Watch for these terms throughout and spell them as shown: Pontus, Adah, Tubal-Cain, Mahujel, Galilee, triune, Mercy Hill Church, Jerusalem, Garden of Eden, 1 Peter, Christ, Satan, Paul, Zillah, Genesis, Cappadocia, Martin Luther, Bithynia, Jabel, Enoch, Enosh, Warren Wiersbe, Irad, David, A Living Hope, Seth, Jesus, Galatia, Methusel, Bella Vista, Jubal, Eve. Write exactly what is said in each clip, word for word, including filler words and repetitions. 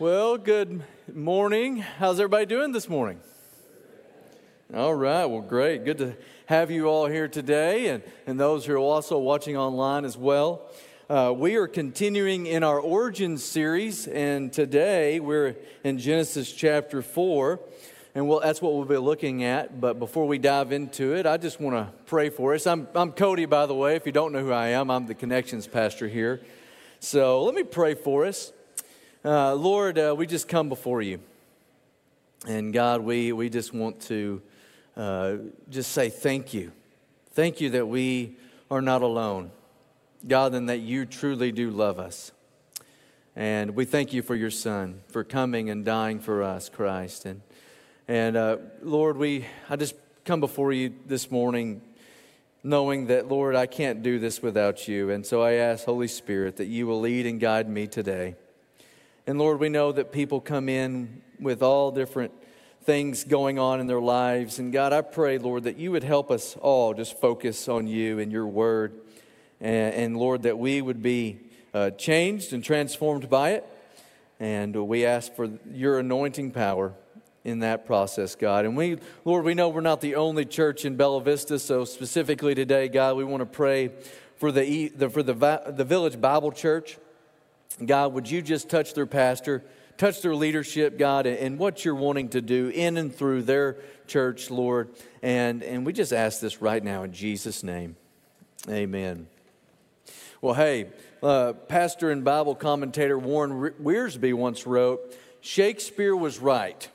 Well, good morning. How's everybody doing this morning? All right. Well, great. Good to have you all here today and, and those who are also watching online as well. Uh, we are continuing in our Origins series, and today we're in Genesis chapter four, and we'll, that's what we'll be looking at. But before we dive into it, I just want to pray for us. I'm, I'm Cody, by the way. If you don't know who I am, I'm the Connections pastor here. So let me pray for us. Uh, Lord, uh, we just come before you, and God, we, we just want to uh, just say thank you. Thank you that we are not alone, God, and that you truly do love us. And we thank you for your Son, for coming and dying for us, Christ. And and uh, Lord, we I just come before you this morning knowing that, Lord, I can't do this without you. And so I ask, Holy Spirit, that you will lead and guide me today. And Lord, we know that people come in with all different things going on in their lives. And God, I pray, Lord, that you would help us all just focus on you and your word. And, and Lord, that we would be uh, changed and transformed by it. And we ask for your anointing power in that process, God. And we, Lord, we know we're not the only church in Bella Vista. So specifically today, God, we want to pray for the, the for the, the Village Bible Church. God, would you just touch their pastor, touch their leadership, God, and what you're wanting to do in and through their church, Lord. And and we just ask this right now in Jesus' name. Amen. Well, hey, uh, pastor and Bible commentator Warren Wiersbe once wrote, "Shakespeare was right.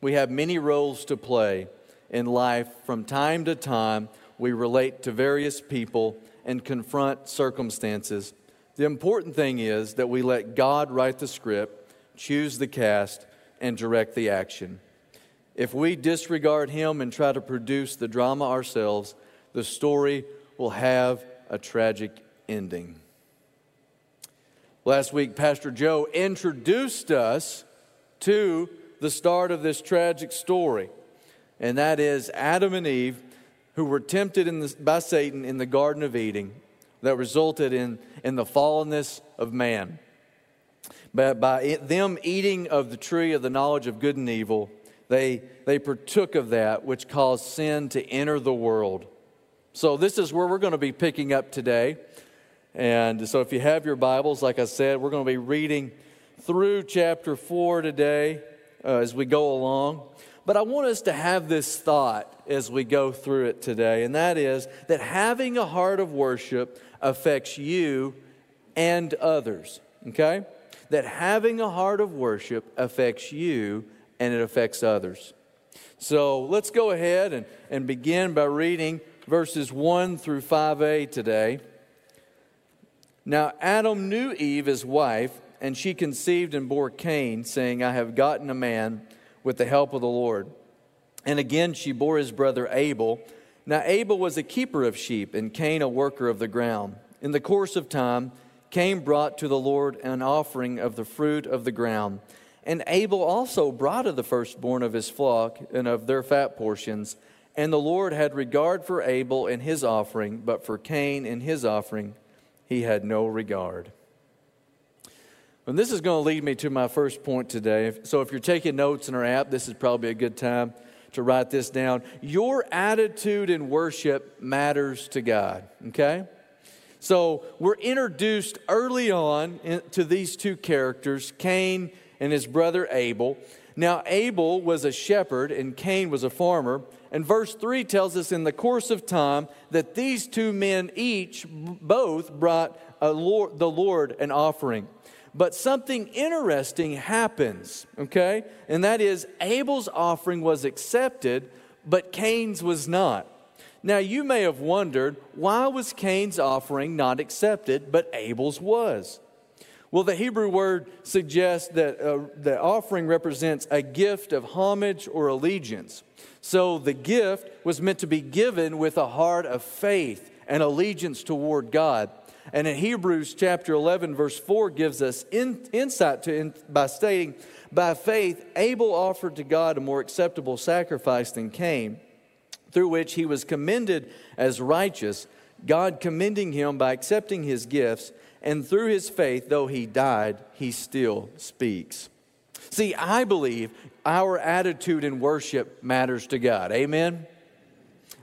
We have many roles to play in life. From time to time, we relate to various people and confront circumstances. The important thing is that we let God write the script, choose the cast, and direct the action. If we disregard him and try to produce the drama ourselves, the story will have a tragic ending." Last week, Pastor Joe introduced us to the start of this tragic story, and that is Adam and Eve, who were tempted in the, by Satan in the Garden of Eden, that resulted in, in the fallenness of man. But by it, them eating of the tree of the knowledge of good and evil, they, they partook of that which caused sin to enter the world. So this is where we're going to be picking up today. And so if you have your Bibles, like I said, we're going to be reading through chapter four today uh, as we go along. But I want us to have this thought as we go through it today, and that is that having a heart of worship affects you and others, okay? That having a heart of worship affects you and it affects others. So let's go ahead and, and begin by reading verses one through five a today. "Now Adam knew Eve, his wife, and she conceived and bore Cain, saying, 'I have gotten a man with the help of the Lord.' And again she bore his brother Abel. Now Abel was a keeper of sheep, and Cain a worker of the ground. In the course of time, Cain brought to the Lord an offering of the fruit of the ground. And Abel also brought of the firstborn of his flock and of their fat portions. And the Lord had regard for Abel and his offering, but for Cain and his offering he had no regard." And this is going to lead me to my first point today. So if you're taking notes in our app, this is probably a good time to write this down. Your attitude in worship matters to God, okay? So we're introduced early on to these two characters, Cain and his brother Abel. Now Abel was a shepherd and Cain was a farmer. And verse three tells us in the course of time that these two men each both brought a Lord, the Lord an offering. But something interesting happens, okay? And that is Abel's offering was accepted, but Cain's was not. Now you may have wondered, why was Cain's offering not accepted, but Abel's was? Well, the Hebrew word suggests that uh, the offering represents a gift of homage or allegiance. So the gift was meant to be given with a heart of faith and allegiance toward God. And in Hebrews chapter eleven, verse four gives us in, insight to in, by stating, "By faith, Abel offered to God a more acceptable sacrifice than Cain, through which he was commended as righteous, God commending him by accepting his gifts, and through his faith, though he died, he still speaks. See, I believe our attitude in worship matters to God. Amen?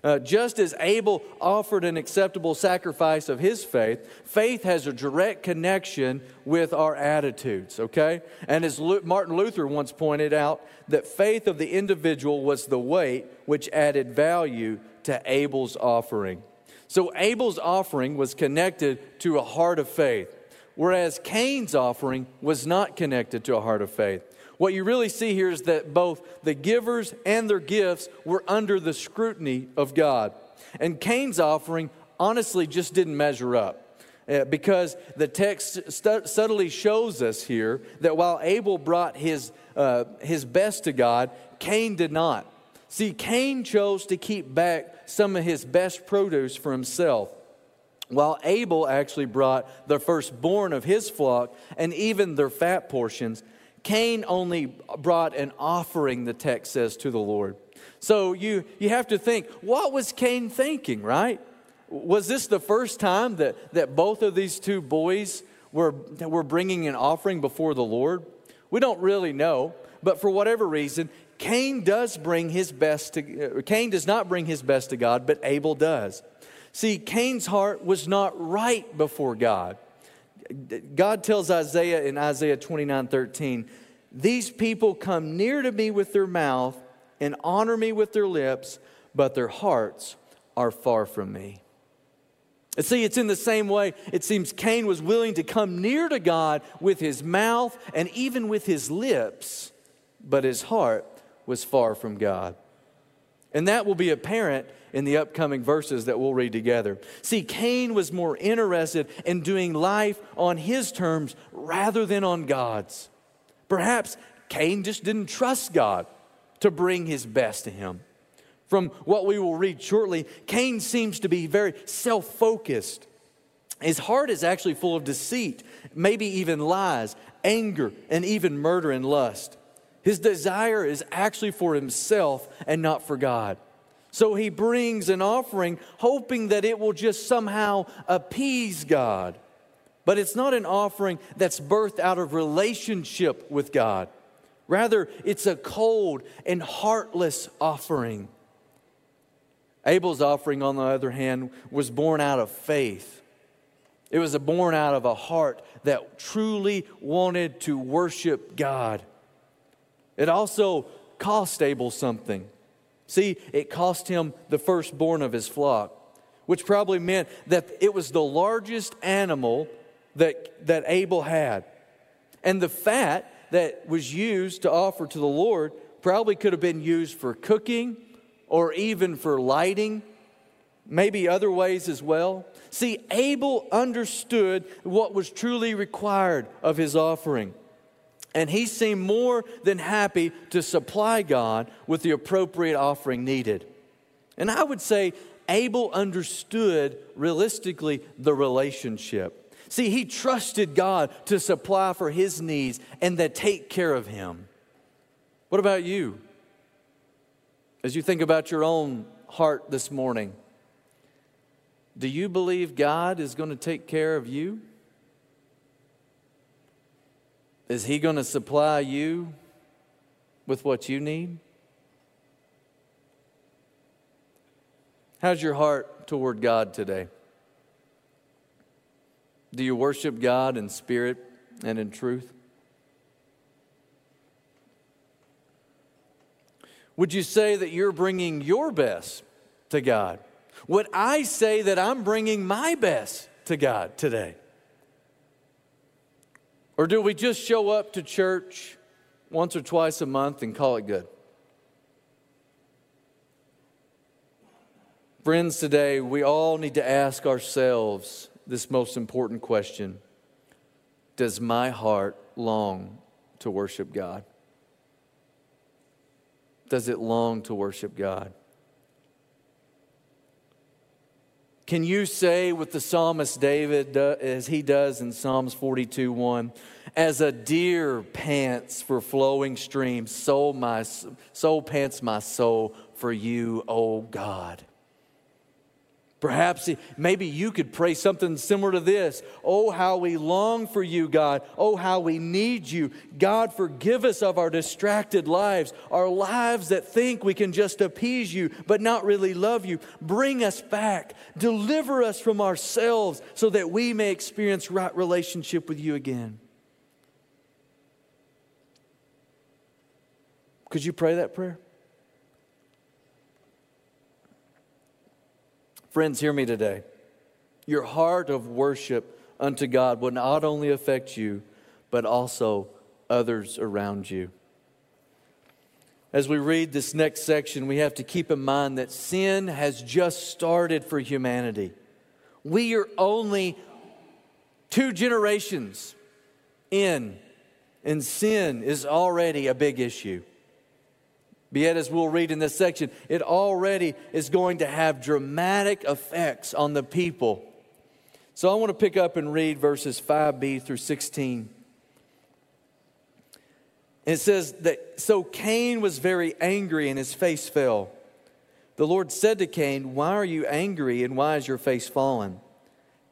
Uh, just as Abel offered an acceptable sacrifice of his faith, faith has a direct connection with our attitudes, okay? And as Lu- Martin Luther once pointed out, that faith of the individual was the weight which added value to Abel's offering. So Abel's offering was connected to a heart of faith, whereas Cain's offering was not connected to a heart of faith. What you really see here is that both the givers and their gifts were under the scrutiny of God. And Cain's offering honestly just didn't measure up, because the text st- subtly shows us here that while Abel brought his, uh, his best to God, Cain did not. See, Cain chose to keep back some of his best produce for himself, while Abel actually brought the firstborn of his flock and even their fat portions. Cain only brought an offering, the text says, to the Lord. So you, you have to think, what was Cain thinking, right? Was this the first time that, that both of these two boys were, were bringing an offering before the Lord? We don't really know, but for whatever reason, Cain does bring his best to, Cain does not bring his best to God, but Abel does. See, Cain's heart was not right before God. God tells Isaiah in Isaiah twenty-nine thirteen, "These people come near to me with their mouth and honor me with their lips, but their hearts are far from me." And see, it's in the same way it seems Cain was willing to come near to God with his mouth and even with his lips, but his heart was far from God. And that will be apparent in the upcoming verses that we'll read together. See, Cain was more interested in doing life on his terms rather than on God's. Perhaps Cain just didn't trust God to bring his best to him. From what we will read shortly, Cain seems to be very self-focused. His heart is actually full of deceit, maybe even lies, anger, and even murder and lust. His desire is actually for himself and not for God. So he brings an offering hoping that it will just somehow appease God. But it's not an offering that's birthed out of relationship with God. Rather, it's a cold and heartless offering. Abel's offering, on the other hand, was born out of faith. It was born out of a heart that truly wanted to worship God. It also cost Abel something. See, it cost him the firstborn of his flock, which probably meant that it was the largest animal that, that Abel had. And the fat that was used to offer to the Lord probably could have been used for cooking or even for lighting, maybe other ways as well. See, Abel understood what was truly required of his offering. And he seemed more than happy to supply God with the appropriate offering needed. And I would say Abel understood realistically the relationship. See, he trusted God to supply for his needs and to take care of him. What about you? As you think about your own heart this morning, do you believe God is going to take care of you? Is he going to supply you with what you need? How's your heart toward God today? Do you worship God in spirit and in truth? Would you say that you're bringing your best to God? Would I say that I'm bringing my best to God today? Or do we just show up to church once or twice a month and call it good? Friends, today we all need to ask ourselves this most important question. Does my heart long to worship God? Does it long to worship God? Can you say with the psalmist David, uh, as he does in Psalms forty-two one, "As a deer pants for flowing streams, so my so pants my soul for you, O God." Perhaps maybe you could pray something similar to this. Oh, how we long for you, God. Oh, how we need you. God, forgive us of our distracted lives, our lives that think we can just appease you but not really love you. Bring us back. Deliver us from ourselves so that we may experience right relationship with you again. Could you pray that prayer? Friends, hear me today. Your heart of worship unto God will not only affect you, but also others around you. As we read this next section, we have to keep in mind that sin has just started for humanity. We are only two generations in, and sin is already a big issue. But yet, as we'll read in this section, it already is going to have dramatic effects on the people. So I want to pick up and read verses five b through sixteen. It says that, so Cain was very angry and his face fell. The Lord said to Cain, why are you angry and why is your face fallen?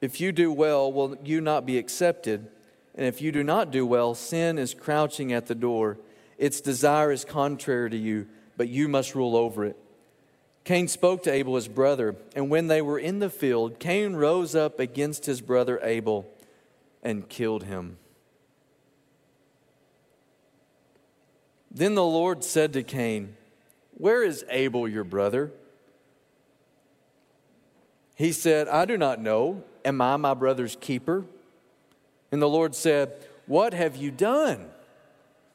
If you do well, will you not be accepted? And if you do not do well, sin is crouching at the door. Its desire is contrary to you, but you must rule over it. Cain spoke to Abel, his brother, and when they were in the field, Cain rose up against his brother Abel and killed him. Then the Lord said to Cain, where is Abel, your brother? He said, I do not know. Am I my brother's keeper? And the Lord said, what have you done?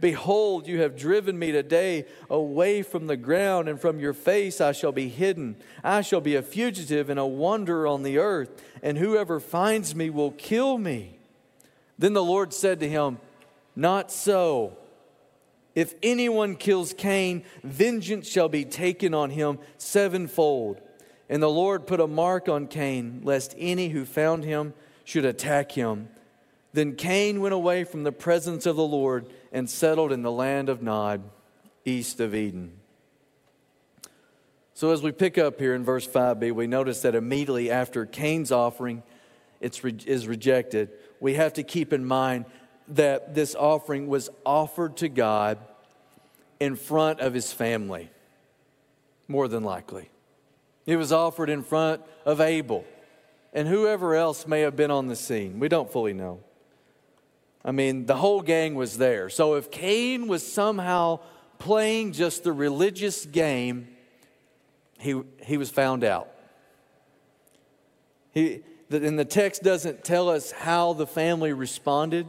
Behold, you have driven me today away from the ground, and from your face I shall be hidden. I shall be a fugitive and a wanderer on the earth, and whoever finds me will kill me. Then the Lord said to him, not so. If anyone kills Cain, vengeance shall be taken on him sevenfold. And the Lord put a mark on Cain, lest any who found him should attack him. Then Cain went away from the presence of the Lord and settled in the land of Nod, east of Eden. So as we pick up here in verse five b, we notice that immediately after Cain's offering it's re- is rejected, we have to keep in mind that this offering was offered to God in front of his family, more than likely. It was offered in front of Abel and whoever else may have been on the scene. We don't fully know. I mean, the whole gang was there. So if Cain was somehow playing just the religious game, he he was found out. He, and the text doesn't tell us how the family responded,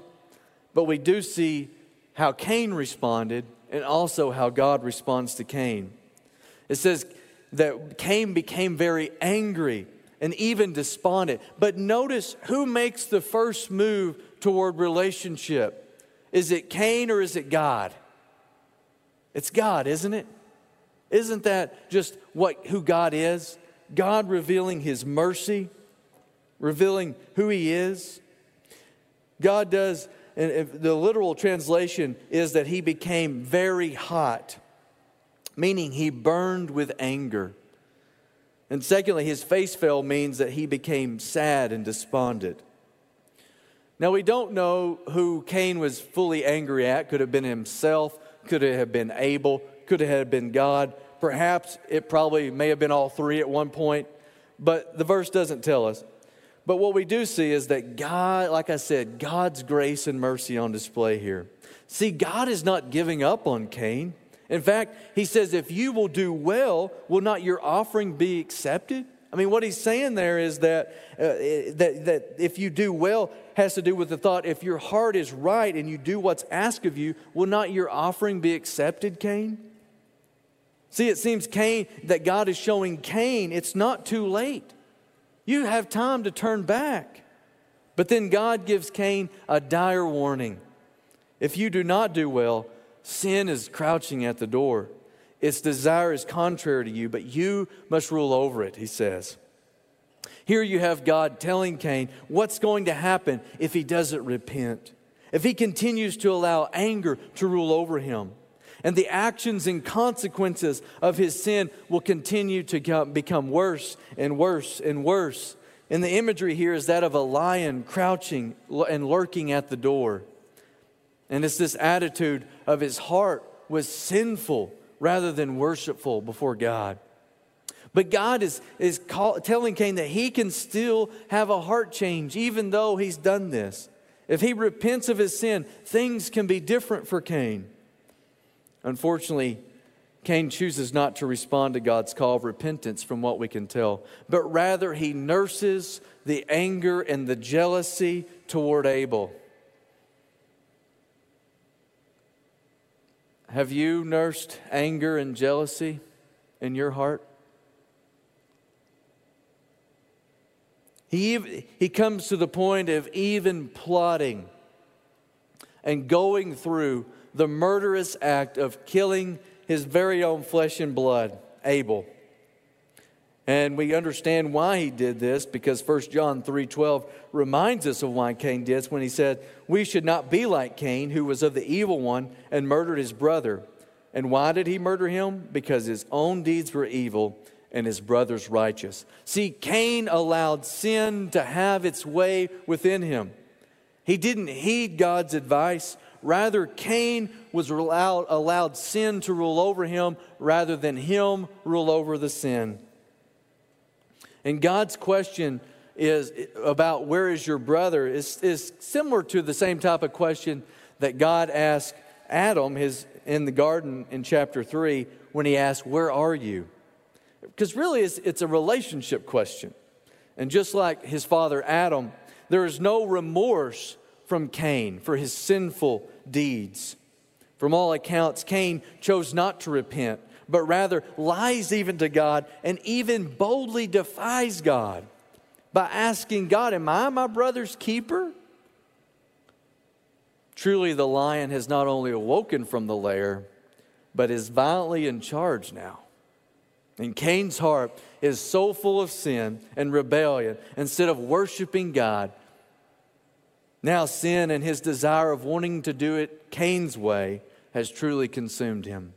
but we do see how Cain responded and also how God responds to Cain. It says that Cain became very angry and even despondent. But notice who makes the first move toward relationship. Is it Cain or is it God? It's God, isn't it? Isn't that just what who God is? God revealing his mercy, revealing who he is. God does, and the literal translation is that he became very hot, meaning he burned with anger. And secondly, his face fell means that he became sad and despondent. Now, we don't know who Cain was fully angry at. Could have been himself. Could it have been Abel? Could it have been God? Perhaps it probably may have been all three at one point. But the verse doesn't tell us. But what we do see is that God, like I said, God's grace and mercy on display here. See, God is not giving up on Cain. In fact, he says, if you will do well, will not your offering be accepted? I mean, what he's saying there is that, uh, that, that if you do well has to do with the thought, if your heart is right and you do what's asked of you, will not your offering be accepted, Cain? See, it seems Cain that God is showing Cain it's not too late. You have time to turn back. But then God gives Cain a dire warning. If you do not do well, Sin is crouching at the door. Its desire is contrary to you, but you must rule over it, he says. Here you have God telling Cain what's going to happen if he doesn't repent, if he continues to allow anger to rule over him. And the actions and consequences of his sin will continue to become worse and worse and worse. And the imagery here is that of a lion crouching and lurking at the door. And it's this attitude of his heart was sinful rather than worshipful before God. But God is, is call, telling Cain that he can still have a heart change even though he's done this. If he repents of his sin, things can be different for Cain. Unfortunately, Cain chooses not to respond to God's call of repentance from what we can tell, but rather he nurses the anger and the jealousy toward Abel. Have you nursed anger and jealousy in your heart? He, he comes to the point of even plotting and going through the murderous act of killing his very own flesh and blood, Abel. And we understand why he did this, because First John three twelve reminds us of why Cain did this when he said, "We should not be like Cain, who was of the evil one and murdered his brother." And why did he murder him? Because his own deeds were evil and his brother's righteous. See, Cain allowed sin to have its way within him. He didn't heed God's advice. Rather, Cain was allowed, allowed sin to rule over him rather than him rule over the sin. And God's question is about where is your brother is, is similar to the same type of question that God asked Adam his, in the garden in chapter three when he asked, "Where are you?" Because really it's, it's a relationship question. And just like his father Adam, there is no remorse from Cain for his sinful deeds. From all accounts, Cain chose not to repent, but rather lies even to God and even boldly defies God by asking God, "Am I my brother's keeper?" Truly, the lion has not only awoken from the lair, but is violently in charge now. And Cain's heart is so full of sin and rebellion, instead of worshiping God, now sin and his desire of wanting to do it Cain's way has truly consumed him.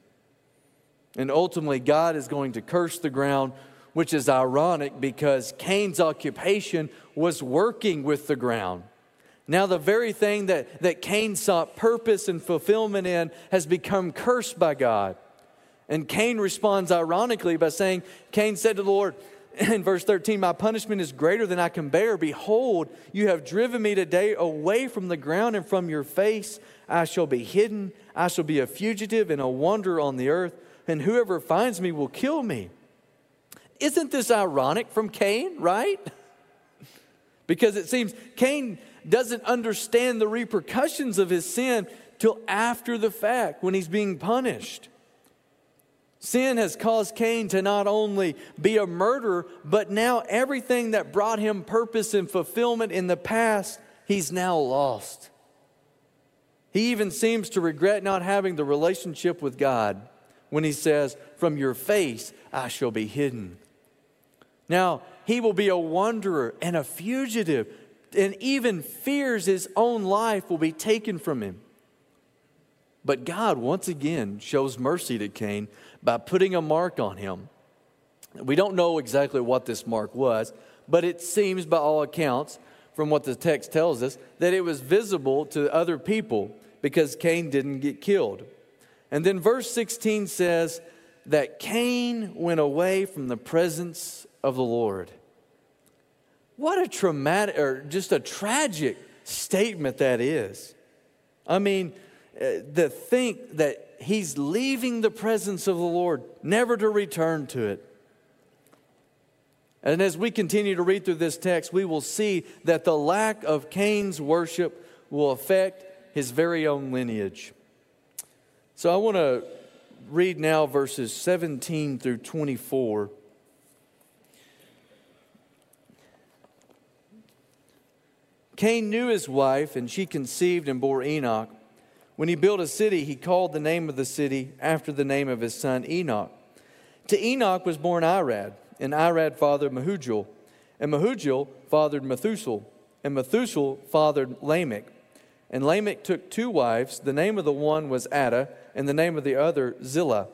And ultimately, God is going to curse the ground, which is ironic because Cain's occupation was working with the ground. Now the very thing that, that Cain sought purpose and fulfillment in has become cursed by God. And Cain responds ironically by saying, Cain said to the Lord, in verse thirteen, "My punishment is greater than I can bear. Behold, you have driven me today away from the ground, and from your face I shall be hidden. I shall be a fugitive and a wanderer on the earth, and whoever finds me will kill me." Isn't this ironic from Cain, right? Because it seems Cain doesn't understand the repercussions of his sin till after the fact when he's being punished. Sin has caused Cain to not only be a murderer, but now everything that brought him purpose and fulfillment in the past, he's now lost. He even seems to regret not having the relationship with God when he says, "From your face I shall be hidden." Now, he will be a wanderer and a fugitive, and even fears his own life will be taken from him. But God, once again, shows mercy to Cain by putting a mark on him. We don't know exactly what this mark was, but it seems by all accounts, from what the text tells us, that it was visible to other people because Cain didn't get killed. And then verse sixteen says that Cain went away from the presence of the Lord. What a traumatic, or just a tragic statement that is. I mean, Uh, to think that he's leaving the presence of the Lord, never to return to it. And as we continue to read through this text, we will see that the lack of Cain's worship will affect his very own lineage. So I want to read now verses seventeen through twenty-four. Cain knew his wife, and she conceived and bore Enoch. When he built a city, he called the name of the city after the name of his son Enoch. To Enoch was born Irad, and Irad fathered Mahujel, and Mahujel fathered Methusel, and Methusel fathered Lamech. And Lamech took two wives. The name of the one was Adah, and the name of the other Zillah.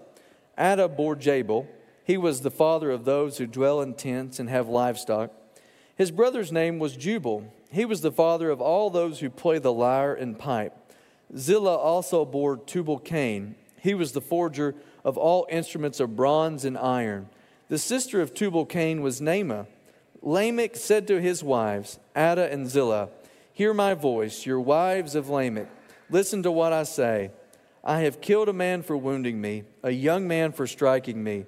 Adah bore Jabel. He was the father of those who dwell in tents and have livestock. His brother's name was Jubal. He was the father of all those who play the lyre and pipe. Zillah also bore Tubal-Cain. He was the forger of all instruments of bronze and iron. The sister of Tubal-Cain was Naamah. Lamech said to his wives, Adah and Zillah, "Hear my voice, your wives of Lamech. Listen to what I say. I have killed a man for wounding me, a young man for striking me.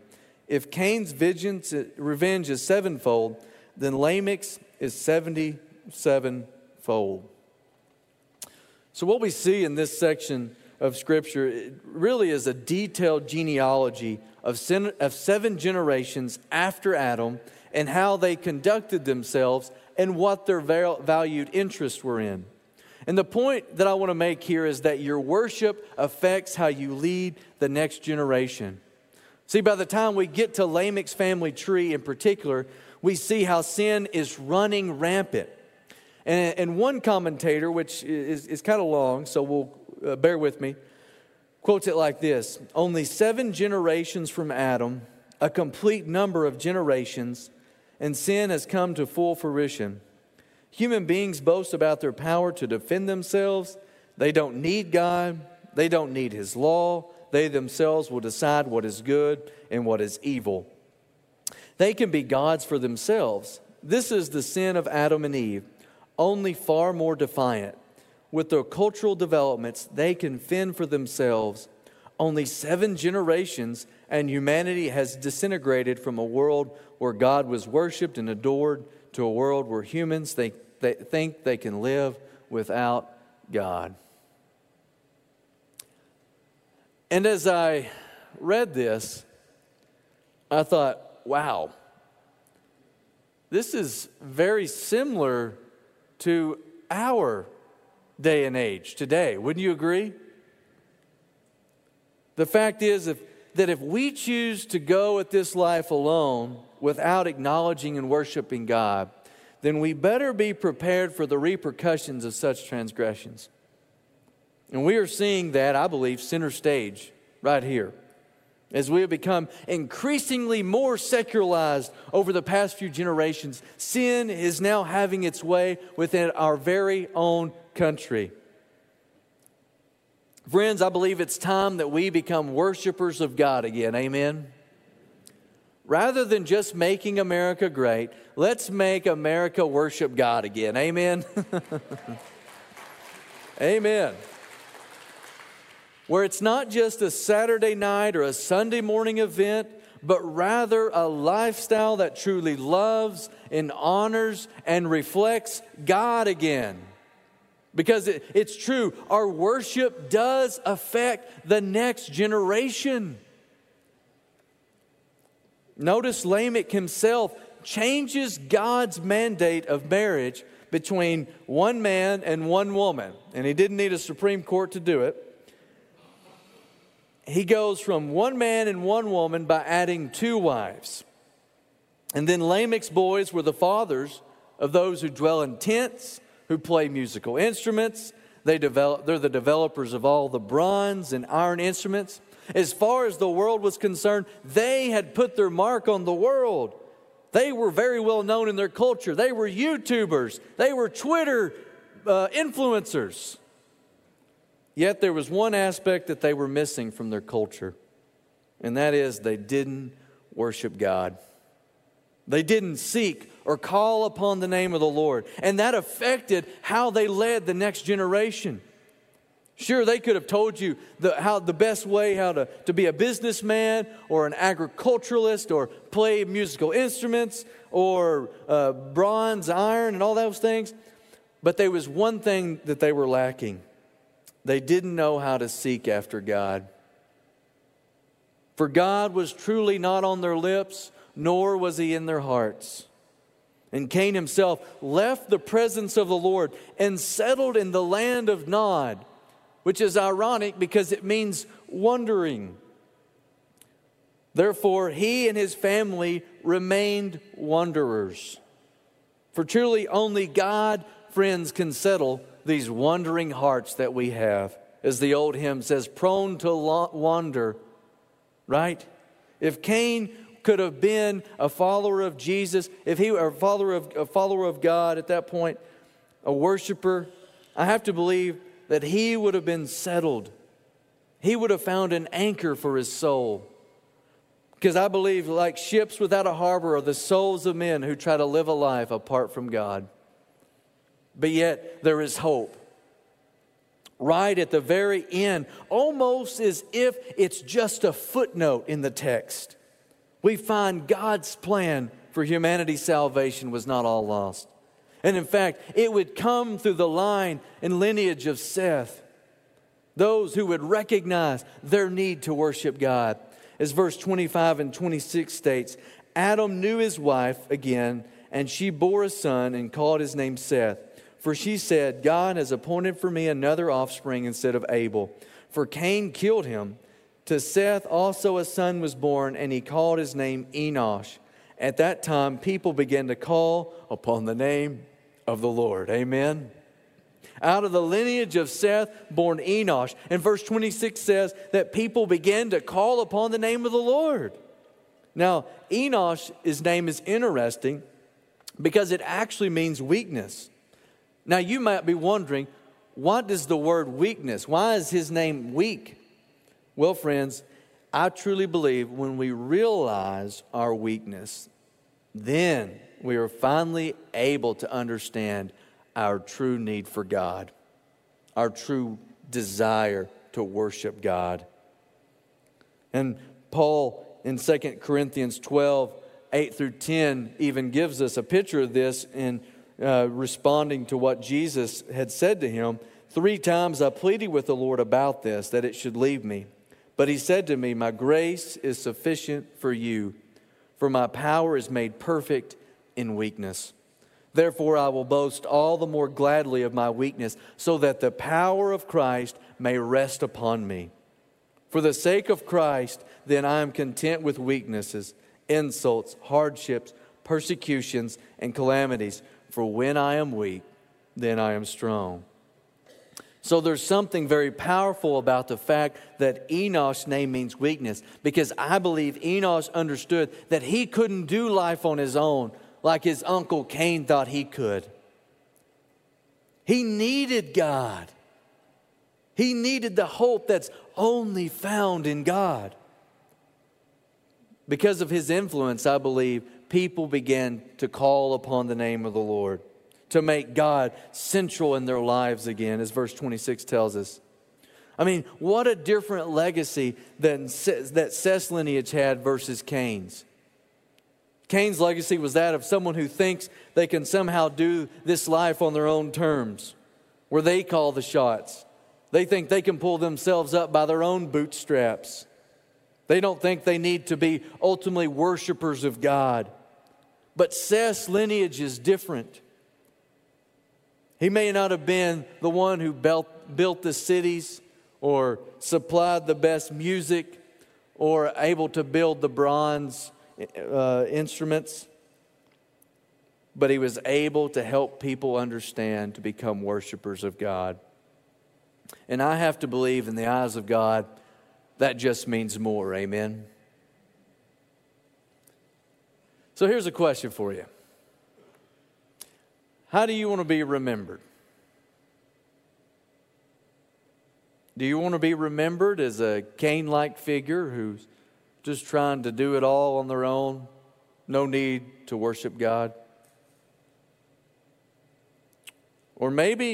If Cain's vengeance, revenge is sevenfold, then Lamech's is seventy-sevenfold." So what we see in this section of Scripture, it really is a detailed genealogy of seven generations after Adam and how they conducted themselves and what their valued interests were in. And the point that I want to make here is that your worship affects how you lead the next generation. See, by the time we get to Lamech's family tree in particular, we see how sin is running rampant. And, and one commentator, which is, is kind of long, so we'll uh, bear with me, quotes it like this: "Only seven generations from Adam, a complete number of generations, and sin has come to full fruition. Human beings boast about their power to defend themselves. They don't need God. They don't need His law. They themselves will decide what is good and what is evil. They can be gods for themselves. This is the sin of Adam and Eve, only far more defiant. With their cultural developments, they can fend for themselves. Only seven generations, and humanity has disintegrated from a world where God was worshipped and adored to a world where humans think they, think they can live without God." And as I read this, I thought, wow, this is very similar to our day and age today. Wouldn't you agree? The fact is if, that if we choose to go at this life alone without acknowledging and worshiping God, then we better be prepared for the repercussions of such transgressions. And we are seeing that, I believe, center stage right here, as we have become increasingly more secularized over the past few generations. Sin is now having its way within our very own country. Friends, I believe it's time that we become worshipers of God again. Amen? Rather than just making America great, let's make America worship God again. Amen? Amen. Where it's not just a Saturday night or a Sunday morning event, but rather a lifestyle that truly loves and honors and reflects God again. Because it, it's true, our worship does affect the next generation. Notice Lamech himself changes God's mandate of marriage between one man and one woman. And he didn't need a Supreme Court to do it. He goes from one man and one woman by adding two wives. And then Lamech's boys were the fathers of those who dwell in tents, who play musical instruments. They develop, they're the developers of all the bronze and iron instruments. As far as the world was concerned, they had put their mark on the world. They were very well known in their culture. They were YouTubers. They were Twitter uh, influencers. Yet there was one aspect that they were missing from their culture, and that is they didn't worship God. They didn't seek or call upon the name of the Lord, and that affected how they led the next generation. Sure, they could have told you the, how, the best way how to, to be a businessman or an agriculturalist or play musical instruments or uh, bronze, iron, and all those things, but there was one thing that they were lacking. They didn't know how to seek after God. For God was truly not on their lips, nor was He in their hearts. And Cain himself left the presence of the Lord and settled in the land of Nod, which is ironic because it means wandering. Therefore, he and his family remained wanderers. For truly only God, friends, can settle these wandering hearts that we have. As the old hymn says, prone to wander, right? If Cain could have been a follower of Jesus, if he were a follower of, a follower of God at that point, a worshiper, I have to believe that he would have been settled. He would have found an anchor for his soul. Because I believe, like ships without a harbor, are the souls of men who try to live a life apart from God. But yet, there is hope. Right at the very end, almost as if it's just a footnote in the text, we find God's plan for humanity's salvation was not all lost. And in fact, it would come through the line and lineage of Seth, those who would recognize their need to worship God. As verse twenty-five and twenty-six states, Adam knew his wife again, and she bore a son and called his name Seth. For she said, God has appointed for me another offspring instead of Abel. For Cain killed him. To Seth also a son was born, and he called his name Enosh. At that time, people began to call upon the name of the Lord. Amen. Out of the lineage of Seth, born Enosh. And verse twenty-six says that people began to call upon the name of the Lord. Now, Enosh, his name is interesting because it actually means weakness. Now, you might be wondering, what does the word weakness, why is his name weak? Well, friends, I truly believe when we realize our weakness, then we are finally able to understand our true need for God, our true desire to worship God. And Paul in Second Corinthians twelve, eight through ten even gives us a picture of this in uh, responding to what Jesus had said to him. Three times I pleaded with the Lord about this, that it should leave me. But he said to me, my grace is sufficient for you, for my power is made perfect in weakness. Therefore, I will boast all the more gladly of my weakness, so that the power of Christ may rest upon me. For the sake of Christ, then I am content with weaknesses, insults, hardships, persecutions, and calamities. For when I am weak, then I am strong. So there's something very powerful about the fact that Enosh's name means weakness, because I believe Enosh understood that he couldn't do life on his own, like his uncle Cain thought he could. He needed God. He needed the hope that's only found in God. Because of his influence, I believe, people began to call upon the name of the Lord, to make God central in their lives again, as verse twenty-six tells us. I mean, what a different legacy than that Seth's lineage had versus Cain's. Cain's legacy was that of someone who thinks they can somehow do this life on their own terms, where they call the shots. They think they can pull themselves up by their own bootstraps. They don't think they need to be ultimately worshipers of God. But Seth's lineage is different. He may not have been the one who built, built the cities or supplied the best music or able to build the bronze Uh, instruments, but he was able to help people understand to become worshipers of God. And I have to believe in the eyes of God, that just means more, amen? So here's a question for you. How do you want to be remembered? Do you want to be remembered as a Cain-like figure who's just trying to do it all on their own, no need to worship God? Or maybe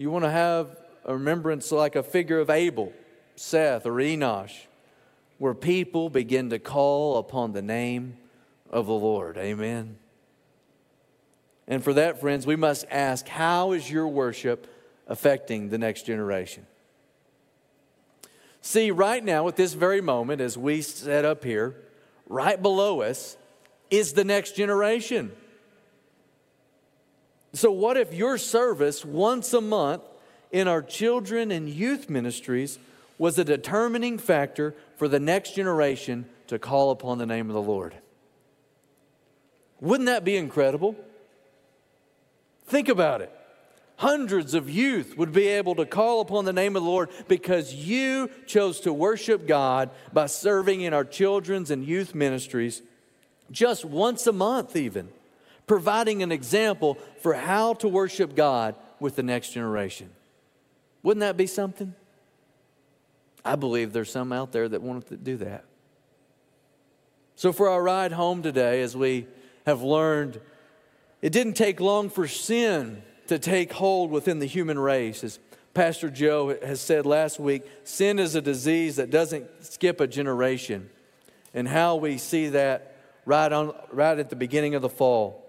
you want to have a remembrance like a figure of Abel, Seth, or Enosh, where people begin to call upon the name of the Lord. Amen. And for that, friends, we must ask, how is your worship affecting the next generation? See, right now, at this very moment, as we set up here, right below us is the next generation. So what if your service once a month in our children and youth ministries was a determining factor for the next generation to call upon the name of the Lord. Wouldn't that be incredible? Think about it. Hundreds of youth would be able to call upon the name of the Lord because you chose to worship God by serving in our children's and youth ministries just once a month even, providing an example for how to worship God with the next generation. Wouldn't that be something? I believe there's some out there that want to do that. So for our ride home today, as we have learned, it didn't take long for sin to take hold within the human race. As Pastor Joe has said last week, sin is a disease that doesn't skip a generation. And how we see that right on, right at the beginning of the fall.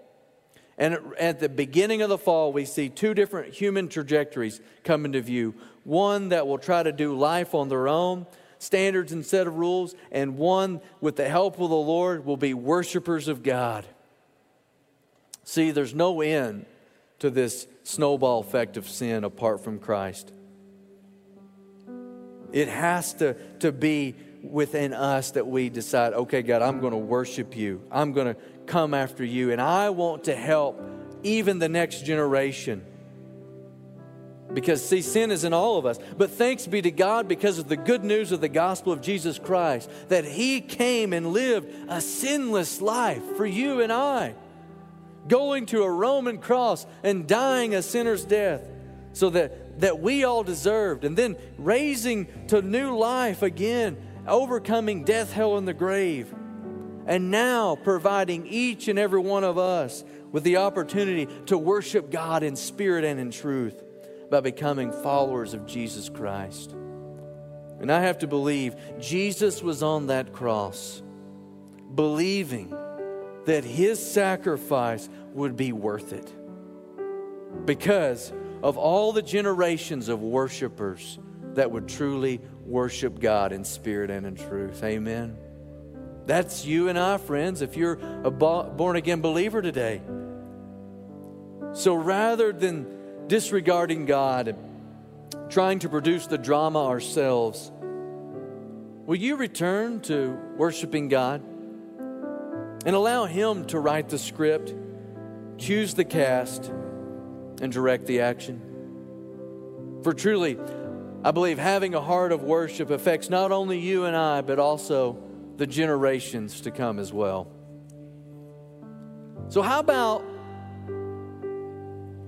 And at the beginning of the fall, we see two different human trajectories come into view. One that will try to do life on their own, standards and set of rules, and one with the help of the Lord will be worshipers of God. See, there's no end to this snowball effect of sin apart from Christ. It has to, to be within us that we decide, okay, God, I'm going to worship you. I'm going to come after you, and I want to help even the next generation. Because, see, sin is in all of us. But thanks be to God because of the good news of the gospel of Jesus Christ, that He came and lived a sinless life for you and I, going to a Roman cross and dying a sinner's death so that, that we all deserved. And then raising to new life again, overcoming death, hell, and the grave. And now providing each and every one of us with the opportunity to worship God in spirit and in truth by becoming followers of Jesus Christ. And I have to believe Jesus was on that cross, believing that His sacrifice would be worth it because of all the generations of worshipers that would truly worship God in spirit and in truth. Amen. That's you and I, friends, if you're a born-again believer today. So rather than disregarding God and trying to produce the drama ourselves, will you return to worshiping God? And allow Him to write the script, choose the cast, and direct the action. For truly, I believe having a heart of worship affects not only you and I, but also the generations to come as well. So how about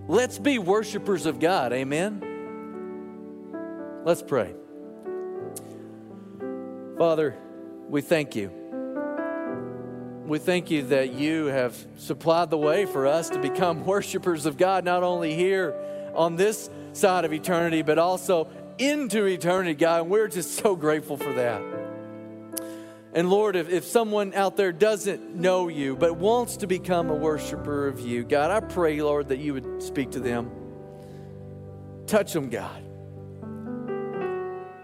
let's be worshipers of God, amen? Let's pray. Father, we thank you. We thank you that you have supplied the way for us to become worshipers of God, not only here on this side of eternity, but also into eternity, God. And we're just so grateful for that. And Lord, if, if someone out there doesn't know you, but wants to become a worshiper of you, God, I pray, Lord, that you would speak to them. Touch them, God.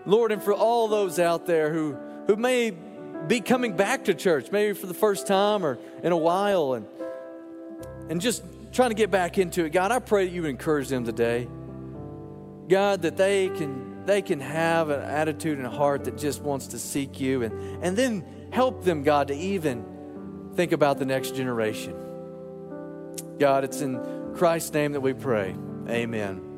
Lord, and for all those out there who, who may be coming back to church, maybe for the first time or in a while, and and just trying to get back into it. God, I pray that you would encourage them today. God, that they can they can have an attitude and a heart that just wants to seek you, and, and then help them, God, to even think about the next generation. God, it's in Christ's name that we pray. Amen.